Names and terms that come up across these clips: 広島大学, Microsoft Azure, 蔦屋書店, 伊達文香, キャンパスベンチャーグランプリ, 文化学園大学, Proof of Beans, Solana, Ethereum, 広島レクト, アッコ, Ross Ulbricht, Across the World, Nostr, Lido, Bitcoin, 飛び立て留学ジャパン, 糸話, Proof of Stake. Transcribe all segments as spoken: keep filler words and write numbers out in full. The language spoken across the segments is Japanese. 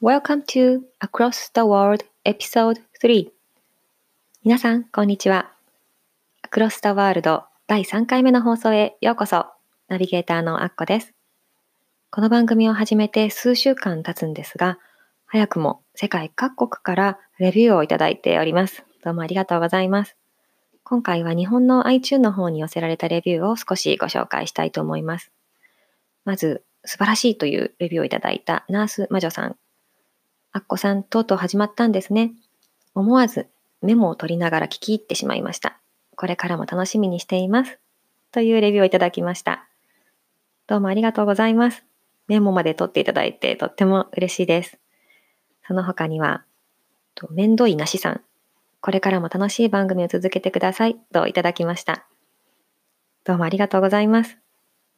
Welcome to Across the World Episode スリー。皆さん、こんにちは。Across the World だいさんかいめの放送へようこそ。ナビゲーターのアッコです。この番組を始めて数週間経つんですが、早くも世界各国からレビューをいただいております。どうもありがとうございます。今回は日本の iTunes の方に寄せられたレビューを少しご紹介したいと思います。まず、素晴らしいというレビューをいただいたナース魔女さん。アッコさん、とうとう始まったんですね。思わずメモを取りながら聞き入ってしまいました。これからも楽しみにしています。というレビューをいただきました。どうもありがとうございます。メモまで取っていただいてとっても嬉しいです。その他には、めんどいなしさん、これからも楽しい番組を続けてくださいといただきました。どうもありがとうございます。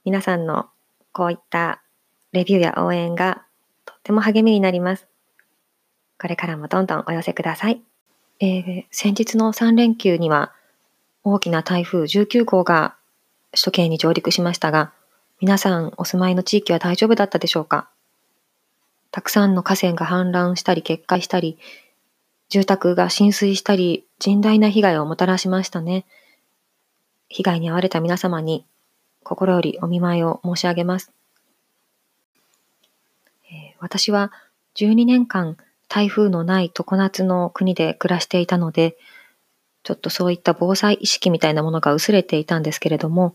皆さんのこういったレビューや応援がとっても励みになります。これからもどんどんお寄せください。えー、先日のさんれんきゅうには大きな台風じゅうきゅうごうが首都圏に上陸しましたが、皆さんお住まいの地域は大丈夫だったでしょうか？たくさんの河川が氾濫したり決壊したり、住宅が浸水したり、甚大な被害をもたらしましたね。被害に遭われた皆様に心よりお見舞いを申し上げます。えー、私はじゅうにねんかん台風のない常夏の国で暮らしていたので、ちょっとそういった防災意識みたいなものが薄れていたんですけれども、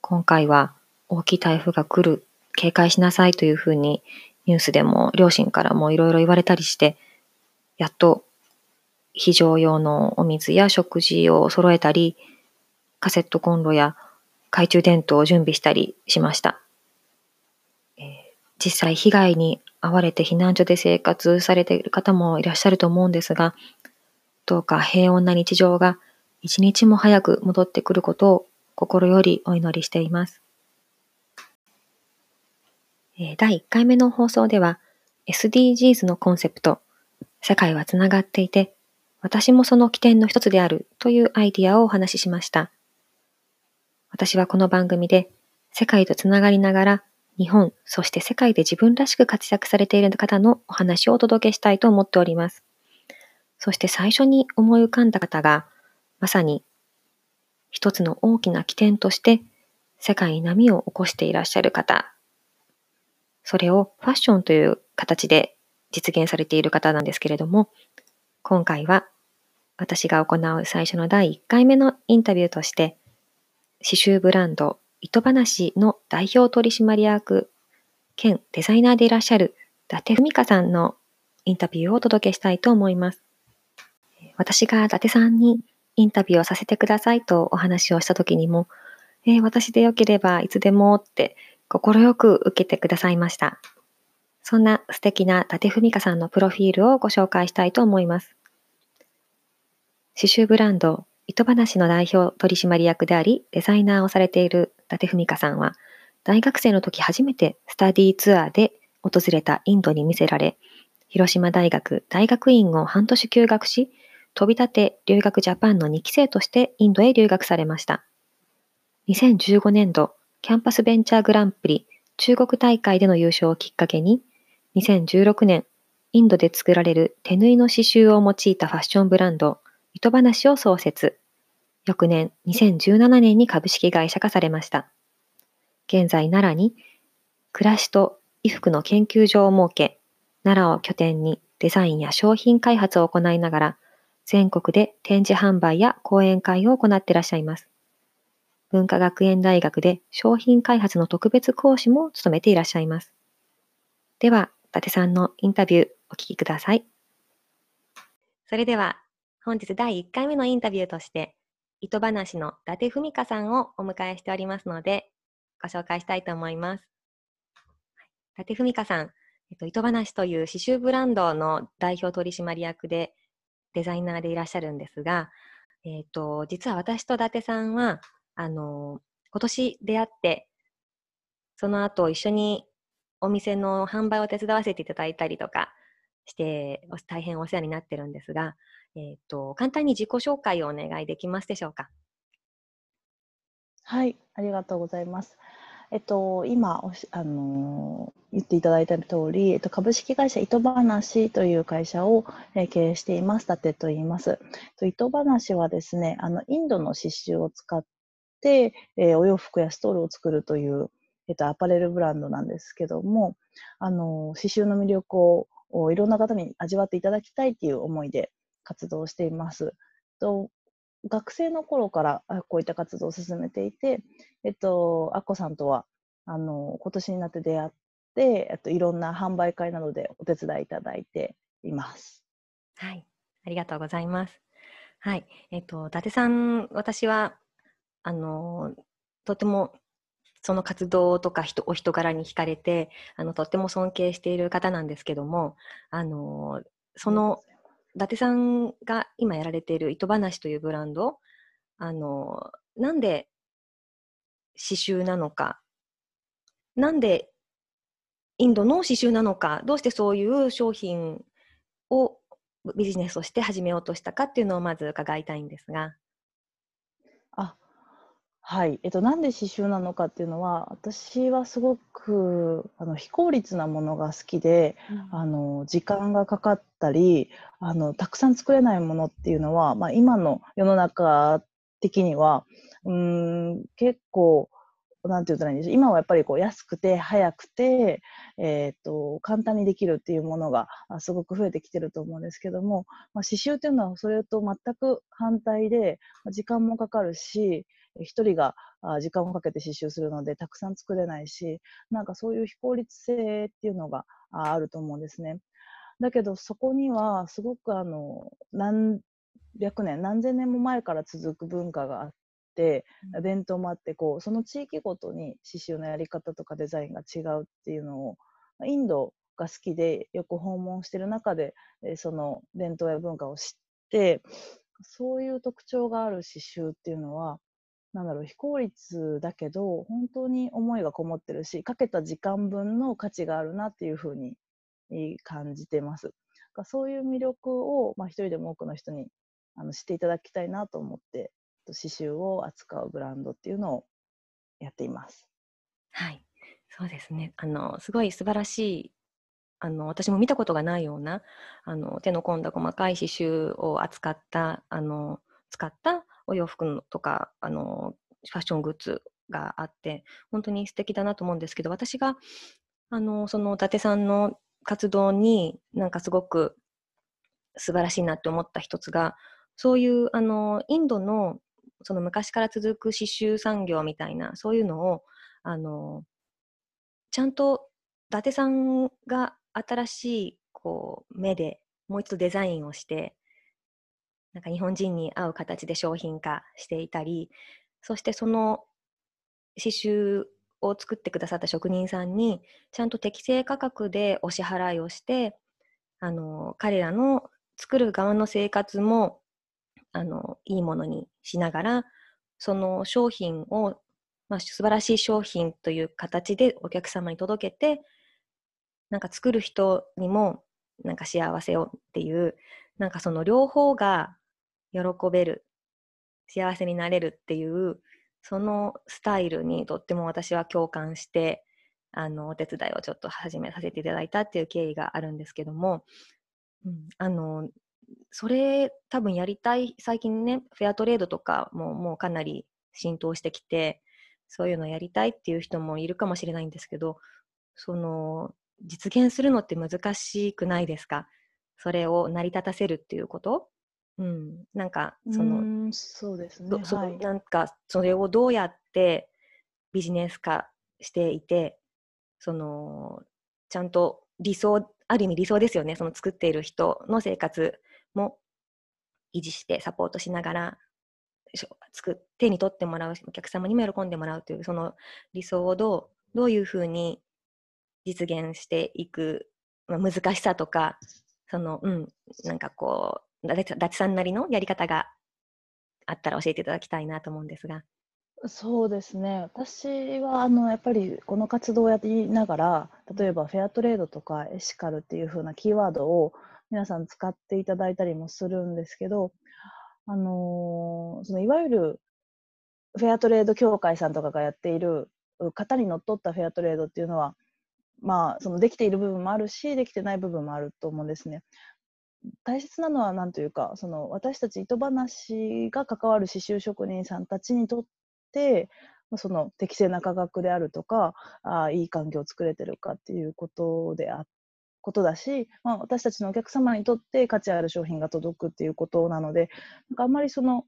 今回は大きい台風が来る、警戒しなさいというふうにニュースでも両親からもいろいろ言われたりして、やっと非常用のお水や食事を揃えたり、カセットコンロや懐中電灯を準備したりしました。えー、実際被害に遭われて避難所で生活されている方もいらっしゃると思うんですが、どうか平穏な日常が一日も早く戻ってくることを心よりお祈りしています。だいいっかいめの放送では エスディージーズ のコンセプト、世界はつながっていて、私もその起点の一つであるというアイディアをお話ししました。私はこの番組で、世界とつながりながら、日本、そして世界で自分らしく活躍されている方のお話をお届けしたいと思っております。そして最初に思い浮かんだ方が、まさに一つの大きな起点として、世界に波を起こしていらっしゃる方、それをファッションという形で実現されている方なんですけれども、今回は私が行う最初のだいいっかいめのインタビューとして、刺繍ブランド糸話の代表取締役兼デザイナーでいらっしゃる伊達文香さんのインタビューをお届けしたいと思います。私が伊達さんにインタビューをさせてくださいとお話をした時にも、えー、私でよければいつでもって、心よく受けてくださいました。そんな素敵な伊達文香さんのプロフィールをご紹介したいと思います。刺繍ブランド糸話の代表取締役であり、デザイナーをされている伊達文香さんは、大学生の時初めてスタディツアーで訪れたインドに魅せられ、広島大学大学院を半年休学し、飛び立て留学ジャパンのにきせいとしてインドへ留学されました。にせんじゅうごねんど、キャンパスベンチャーグランプリ中国大会での優勝をきっかけに、にせんじゅうろくねん、インドで作られる手縫いの刺繍を用いたファッションブランド、糸話を創設。翌年、にせんじゅうななねんに株式会社化されました。現在、奈良に暮らしと衣服の研究所を設け、奈良を拠点にデザインや商品開発を行いながら、全国で展示販売や講演会を行っていらっしゃいます。文化学園大学で商品開発の特別講師も務めていらっしゃいます。では、伊達さんのインタビューお聞きください。それでは、本日だいいっかいめのインタビューとして、糸話の伊達文香さんをお迎えしておりますので、ご紹介したいと思います。伊達文香さん、えっと、糸話という刺繍ブランドの代表取締役でデザイナーでいらっしゃるんですが、えっと、実は私と伊達さんはあの今年出会って、その後一緒にお店の販売を手伝わせていただいたりとかして大変お世話になってるんですが、えっと、簡単に自己紹介をお願いできますでしょうか。はい、ありがとうございます。えっと、今おし、あのー、言っていただいた通り、えっと、株式会社糸話という会社を、えー、経営しています。伊達と言います。と糸話はですね、あのインドの刺繍を使って、えー、お洋服やストールを作るという、えっと、アパレルブランドなんですけども、あのー、刺繍の魅力をおいろんな方に味わっていただきたいという思いで活動しています。と学生の頃からこういった活動を進めていて、えっと、アッコさんとはあの今年になって出会って、えっと、いろんな販売会などでお手伝いいただいています。はい、ありがとうございます。はい、えっと、伊達さん、私はあのとてもその活動とか人お人柄に惹かれて、あのとても尊敬している方なんですけども、あのその伊達さんが今やられている糸話というブランド、あのなんで刺繍なのか、なんでインドの刺繍なのか、どうしてそういう商品をビジネスとして始めようとしたかっていうのをまず伺いたいんですが。あ、はい、えっと、なんで刺繍なのかっていうのは、私はすごくあの非効率なものが好きで、うん、あの時間がかかったりあのたくさん作れないものっていうのは、まあ、今の世の中的にはうーん結構なんて言ったらいいんでしょう、今はやっぱりこう安くて早くて、えー、っと簡単にできるっていうものがすごく増えてきてると思うんですけども、まあ、刺繍っていうのはそれと全く反対で時間もかかるし、一人が時間をかけて刺繍するのでたくさん作れないし、なんかそういう非効率性っていうのがあると思うんですね。だけどそこにはすごくあの何百年何千年も前から続く文化があって、うん、伝統もあって、こうその地域ごとに刺繍のやり方とかデザインが違うっていうのを、インドが好きでよく訪問してる中でその伝統や文化を知って、そういう特徴がある刺繍っていうのはなんだろう、非効率だけど本当に思いがこもってるし、かけた時間分の価値があるなっていうふうに感じてます。そういう魅力を、まあ、一人でも多くの人にあの知っていただきたいなと思って、刺繍を扱うブランドっていうのをやっています。はい、そうですね。あのすごい素晴らしい、あの私も見たことがないようなあの手の込んだ細かい刺繍を扱ったあの使ったお洋服とかあのファッショングッズがあって本当に素敵だなと思うんですけど、私があのその伊達さんの活動になんかすごく素晴らしいなって思った一つが、そういうあのインドのその昔から続く刺繍産業みたいな、そういうのをあのちゃんと伊達さんが新しいこう目でもう一度デザインをして、なんか日本人に合う形で商品化していたり、そしてその刺繍を作ってくださった職人さんにちゃんと適正価格でお支払いをして、あの彼らの作る側の生活もあのいいものにしながら、その商品を、まあ、素晴らしい商品という形でお客様に届けて、なんか作る人にもなんか幸せをっていう、なんかその両方が喜べる、幸せになれるっていうそのスタイルにとっても私は共感して、あのお手伝いをちょっと始めさせていただいたっていう経緯があるんですけども、うん、あのそれ多分やりたい、最近ねフェアトレードとかももうかなり浸透してきて、そういうのやりたいっていう人もいるかもしれないんですけど、その実現するのって難しくないですか、それを成り立たせるっていうこと、うん、なんかその、うん、そうですね、そ、はい、なんかそれをどうやってビジネス化していて、そのちゃんと理想、ある意味理想ですよね、その作っている人の生活も維持してサポートしながら作って手に取ってもらうし、お客様にも喜んでもらうというその理想をどう、どういうふうに実現していくまあ、難しさとか、その、うん、なんかこう、だちさんなりのやり方があったら教えていただきたいなと思うんですが。そうですね、私はあのやっぱりこの活動をやりながら、例えばフェアトレードとかエシカルっていう風なキーワードを皆さん使っていただいたりもするんですけど、あのー、そのいわゆるフェアトレード協会さんとかがやっている型にのっとったフェアトレードっていうのは、まあ、そのできている部分もあるし、できてない部分もあると思うんですね。大切なのは何というか、その私たち糸話が関わる刺繍職人さんたちにとって、その適正な価格であるとか、あいい環境を作れてるかっていうことであってことだし、まあ、私たちのお客様にとって価値ある商品が届くっていうことなので、なんかあんまりその、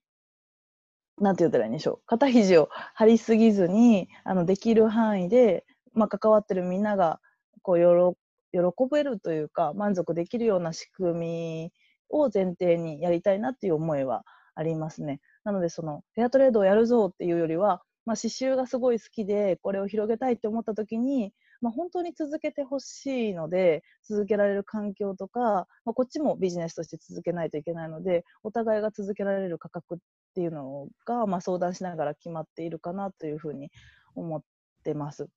なんて言ったらいいんでしょう、肩肘を張りすぎずに、あのできる範囲で、まあ、関わってるみんながこうよろ喜べるというか、満足できるような仕組みを前提にやりたいなっていう思いはありますね。なので、そのフェアトレードをやるぞっていうよりは、まあ、刺繍がすごい好きでこれを広げたいって思った時に、まあ、本当に続けてほしいので、続けられる環境とか、まあ、こっちもビジネスとして続けないといけないので、お互いが続けられる価格っていうのが、まあ、相談しながら決まっているかなというふうに思ってます。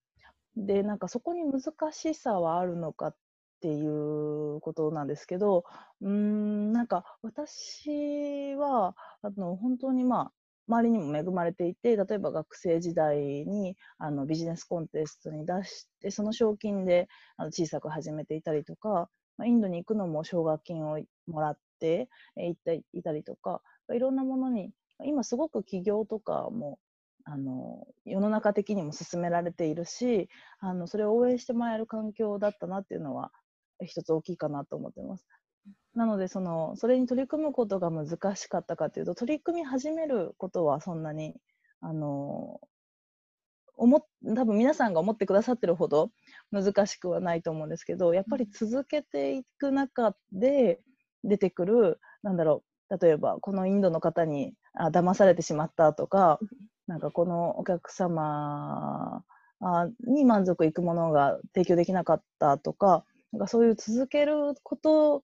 で、なんかそこに難しさはあるのかっていうことなんですけど、うーん、なんか私はあの本当にまあ、周りにも恵まれていて、例えば学生時代にあのビジネスコンテストに出して、その賞金であの小さく始めていたりとか、インドに行くのも奨学金をもらって行っていたりとか、いろんなものに、今すごく起業とかもあの世の中的にも進められているし、あのそれを応援してもらえる環境だったなっていうのは一つ大きいかなと思ってます。なので、そのそれに取り組むことが難しかったかというと、取り組み始めることはそんなにあの思多分皆さんが思ってくださってるほど難しくはないと思うんですけど、やっぱり続けていく中で出てくる、なんだろう、例えばこのインドの方にあ騙されてしまったとか、なんかこのお客様に満足いくものが提供できなかったとか、なんかそういう続けること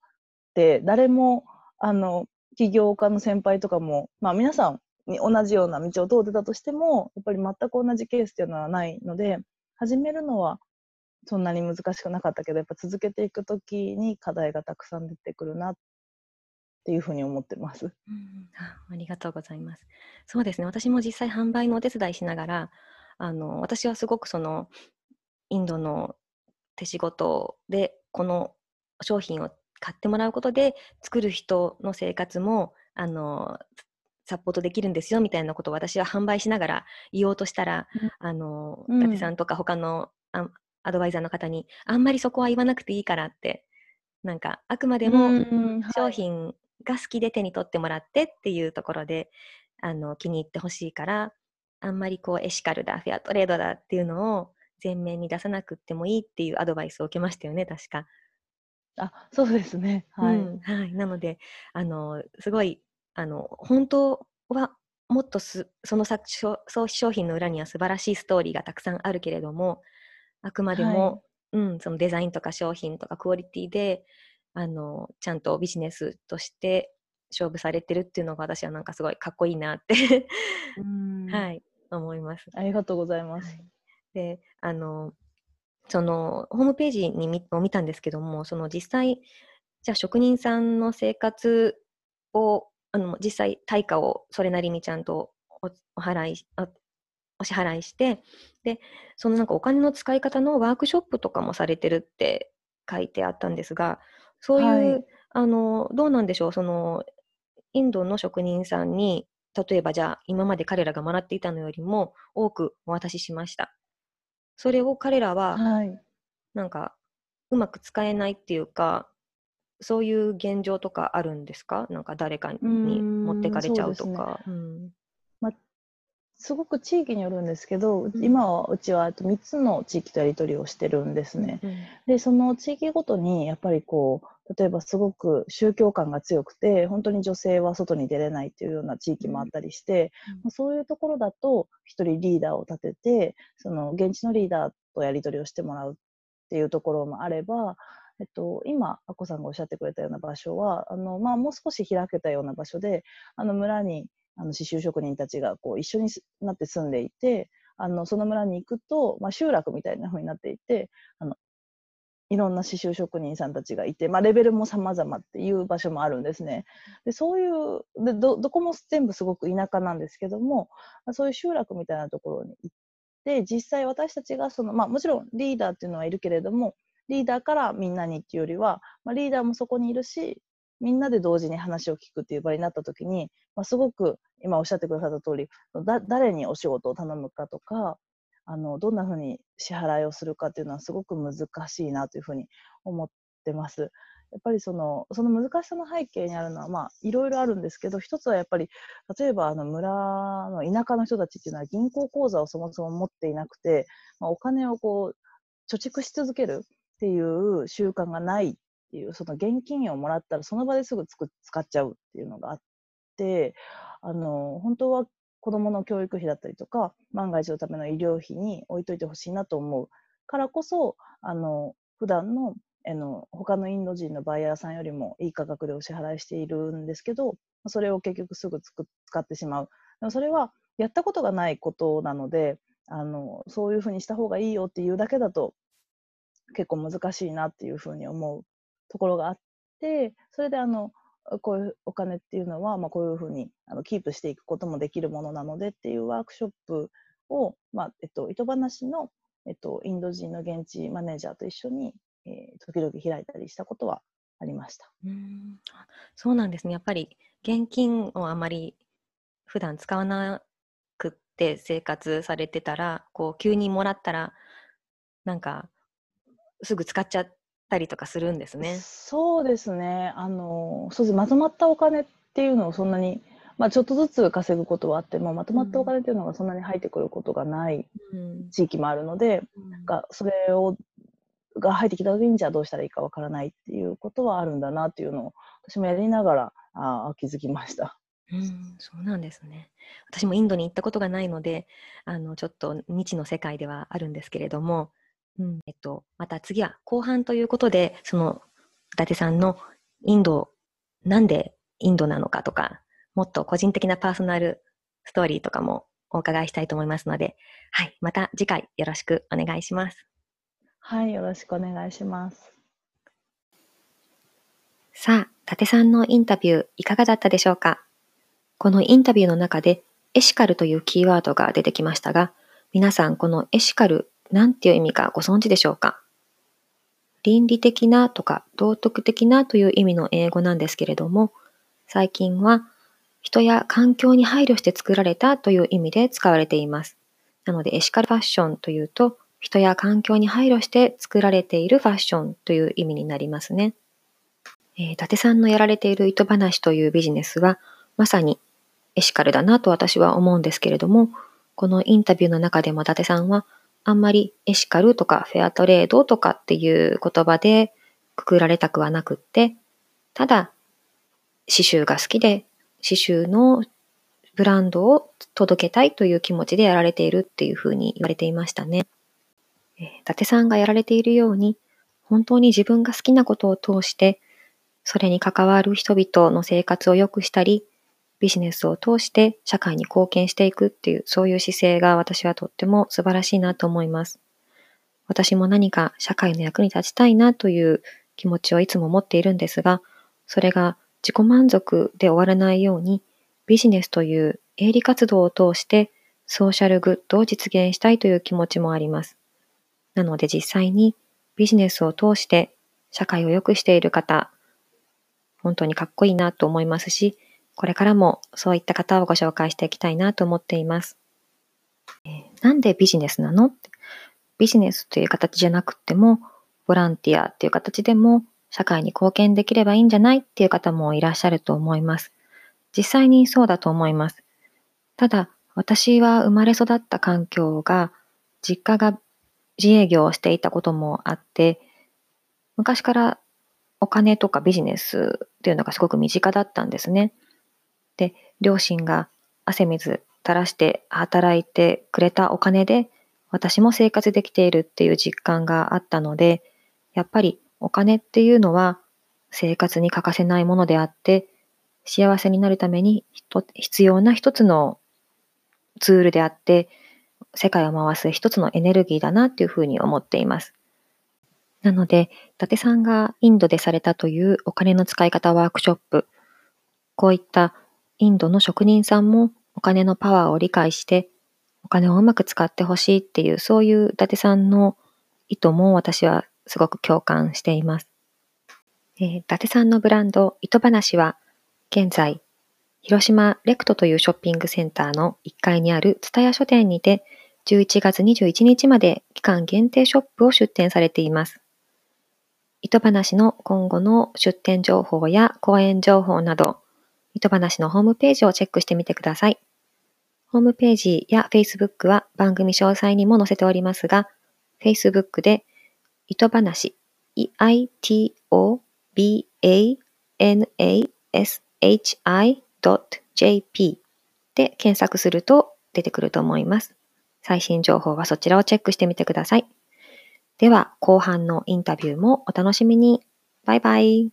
で誰もあの起業家の先輩とかも、まあ、皆さんに同じような道を通ってたとしても、やっぱり全く同じケースっていうのはないので、始めるのはそんなに難しくなかったけど、やっぱ続けていくときに課題がたくさん出てくるなっていうふうに思ってます。うん、ありがとうございます。そうですね、私も実際販売のお手伝いしながら、あの私はすごくそのインドの手仕事でこの商品を買ってもらうことで作る人の生活もあのサポートできるんですよみたいなことを私は販売しながら言おうとしたら、うん、あの伊達さんとか他のア、アドバイザーの方に、あんまりそこは言わなくていいからって、なんかあくまでも商品が好きで手に取ってもらってっていうところで、あの気に入ってほしいから、あんまりこうエシカルだフェアトレードだっていうのを前面に出さなくてもいいっていうアドバイスを受けましたよね、確か。あ、そうですね、はい、うん、はい、なのであのすごいあの本当はもっとすその商品の裏には素晴らしいストーリーがたくさんあるけれども、あくまでも、はい、うん、そのデザインとか商品とかクオリティであのちゃんとビジネスとして勝負されてるっていうのが、私はなんかすごいかっこいいなってうん、はい、思います。ありがとうございます、はい、であのそのホームページに見を見たんですけども、その実際じゃあ職人さんの生活をあの実際対価をそれなりにちゃんと お, お, 払いお支払いして、でそのなんかお金の使い方のワークショップとかもされてるって書いてあったんですが、そういう、はい、あのどうなんでしょう、そのインドの職人さんに、例えばじゃあ今まで彼らがもらっていたのよりも多くお渡ししました、それを彼らはなんかうまく使えないっていうか、はい、そういう現状とかあるんですか？なんか誰かに持ってかれちゃうとか。うーん、そうですね。うん、まあ、すごく地域によるんですけど、うん、今はうちはみっつの地域とやり取りをしてるんですね、うん、でその地域ごとにやっぱりこう、例えばすごく宗教感が強くて本当に女性は外に出れないというような地域もあったりして、うん、そういうところだと一人リーダーを立てて、その現地のリーダーとやり取りをしてもらうっていうところもあれば、えっと、今、あこさんがおっしゃってくれたような場所は、あの、まあ、もう少し開けたような場所で、あの村にあの刺繍職人たちがこう一緒になって住んでいて、あのその村に行くと、まあ、集落みたいな風になっていて、あのいろんな刺繍職人さんたちがいて、まあ、レベルも様々っていう場所もあるんですね。で、そういうで ど, どこも全部すごく田舎なんですけども、そういう集落みたいなところに行って、実際私たちがその、まあ、もちろんリーダーっていうのはいるけれども、リーダーからみんなにっていうよりは、まあ、リーダーもそこにいるし、みんなで同時に話を聞くっていう場になった時に、まあ、すごく今おっしゃってくださった通り、だ誰にお仕事を頼むかとか、あのどんなふうに支払いをするかっていうのはすごく難しいなというふうに思ってます。やっぱりその、その難しさの背景にあるのは、まあ、いろいろあるんですけど、一つはやっぱり例えばあの村の田舎の人たちっていうのは銀行口座をそもそも持っていなくて、まあ、お金をこう貯蓄し続けるっていう習慣がないっていう、その現金をもらったらその場ですぐつく使っちゃうっていうのがあって、あの本当は子どもの教育費だったりとか、万が一のための医療費に置いといてほしいなと思うからこそ、あの普段のあの他のインド人のバイヤーさんよりもいい価格でお支払いしているんですけど、それを結局すぐつく使ってしまう。でもそれはやったことがないことなので、あのそういうふうにした方がいいよっていうだけだと結構難しいなっていうふうに思うところがあって、それであのこういうお金っていうのは、まあ、こういうふうにあのキープしていくこともできるものなのでっていうワークショップを、まあえっと、糸話の、えっと、インド人の現地マネージャーと一緒に、えー、時々開いたりしたことはありました。うーん、そうなんですね。やっぱり現金をあまり普段使わなくって生活されてたら、こう急にもらったらなんかすぐ使っちゃったりとかするんですね。そうですね。あのそうです、まとまったお金っていうのをそんなに、まあ、ちょっとずつ稼ぐことはあっても、まとまったお金っていうのがそんなに入ってくることがない地域もあるので、うん、なんかそれをが入ってきた時にじゃあどうしたらいいかわからないっていうことはあるんだなっていうのを私もやりながらあ気づきました。うん、そうなんですね。私もインドに行ったことがないので、あのちょっと未知の世界ではあるんですけれども、うんえっと、また次は後半ということで、その伊達さんのインド、なんでインドなのかとか、もっと個人的なパーソナルストーリーとかもお伺いしたいと思いますので、はい、また次回よろしくお願いします。はい、よろしくお願いします。さあ、伊達さんのインタビューいかがだったでしょうか。このインタビューの中でエシカルというキーワードが出てきましたが、皆さんこのエシカルなんていう意味かご存知でしょうか。倫理的なとか道徳的なという意味の英語なんですけれども、最近は人や環境に配慮して作られたという意味で使われています。なのでエシカルファッションというと、人や環境に配慮して作られているファッションという意味になりますね。えー、伊達さんのやられている糸話というビジネスはまさにエシカルだなと私は思うんですけれども、このインタビューの中でも伊達さんはあんまりエシカルとかフェアトレードとかっていう言葉でくくられたくはなくって、ただ刺繍が好きで刺繍のブランドを届けたいという気持ちでやられているっていうふうに言われていましたね。伊達さんがやられているように、本当に自分が好きなことを通してそれに関わる人々の生活を良くしたり、ビジネスを通して社会に貢献していくっていう、そういう姿勢が私はとっても素晴らしいなと思います。私も何か社会の役に立ちたいなという気持ちをいつも持っているんですが、それが自己満足で終わらないように、ビジネスという営利活動を通してソーシャルグッドを実現したいという気持ちもあります。なので実際にビジネスを通して社会を良くしている方、本当にかっこいいなと思いますし、これからもそういった方をご紹介していきたいなと思っています。えー、なんでビジネスなの？ビジネスという形じゃなくても、ボランティアという形でも社会に貢献できればいいんじゃないっていう方もいらっしゃると思います。実際にそうだと思います。ただ、私は生まれ育った環境が、実家が自営業をしていたこともあって、昔からお金とかビジネスっていうのがすごく身近だったんですね。で、両親が汗水垂らして働いてくれたお金で私も生活できているっていう実感があったので、やっぱりお金っていうのは生活に欠かせないものであって、幸せになるために必要な一つのツールであって、世界を回す一つのエネルギーだなっていうふうに思っています。なので、伊達さんがインドでされたというお金の使い方ワークショップ、こういったインドの職人さんもお金のパワーを理解して、お金をうまく使ってほしいっていう、そういう伊達さんの意図も私はすごく共感しています。えー、伊達さんのブランド、糸話は、現在、広島レクトというショッピングセンターのいっかいにある蔦屋書店にて、じゅういちがつにじゅういちにちまで期間限定ショップを出店されています。糸話の今後の出店情報や講演情報など、糸話のホームページをチェックしてみてください。ホームページや Facebook は番組詳細にも載せておりますが、Facebook で糸話、いとばなし ドット ジェイピー で検索すると出てくると思います。最新情報はそちらをチェックしてみてください。では、後半のインタビューもお楽しみに。バイバイ。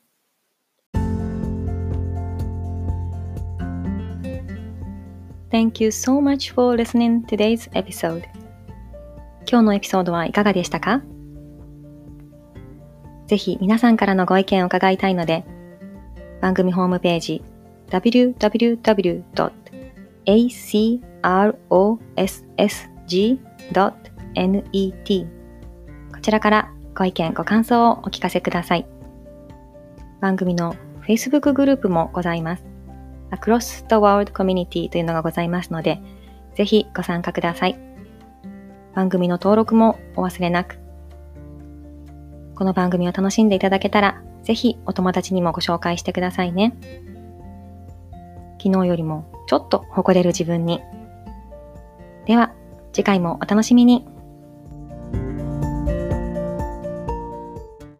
Thank you so much for listening to today's episode. 今日のエピソードはいかがでしたか？ぜひ皆さんからのご意見を伺いたいので、番組ホームページ ダブリューダブリューダブリュー ドット エー シー アール オー エス エス ジー ドット ネット こちらからご意見ご感想をお聞かせください。番組の Facebook グループもございます。 Across the World Community というのがございますので、ぜひご参加ください。番組の登録もお忘れなく。この番組を楽しんでいただけたら、ぜひお友達にもご紹介してくださいね。昨日よりもちょっと誇れる自分に。では、次回もお楽しみに。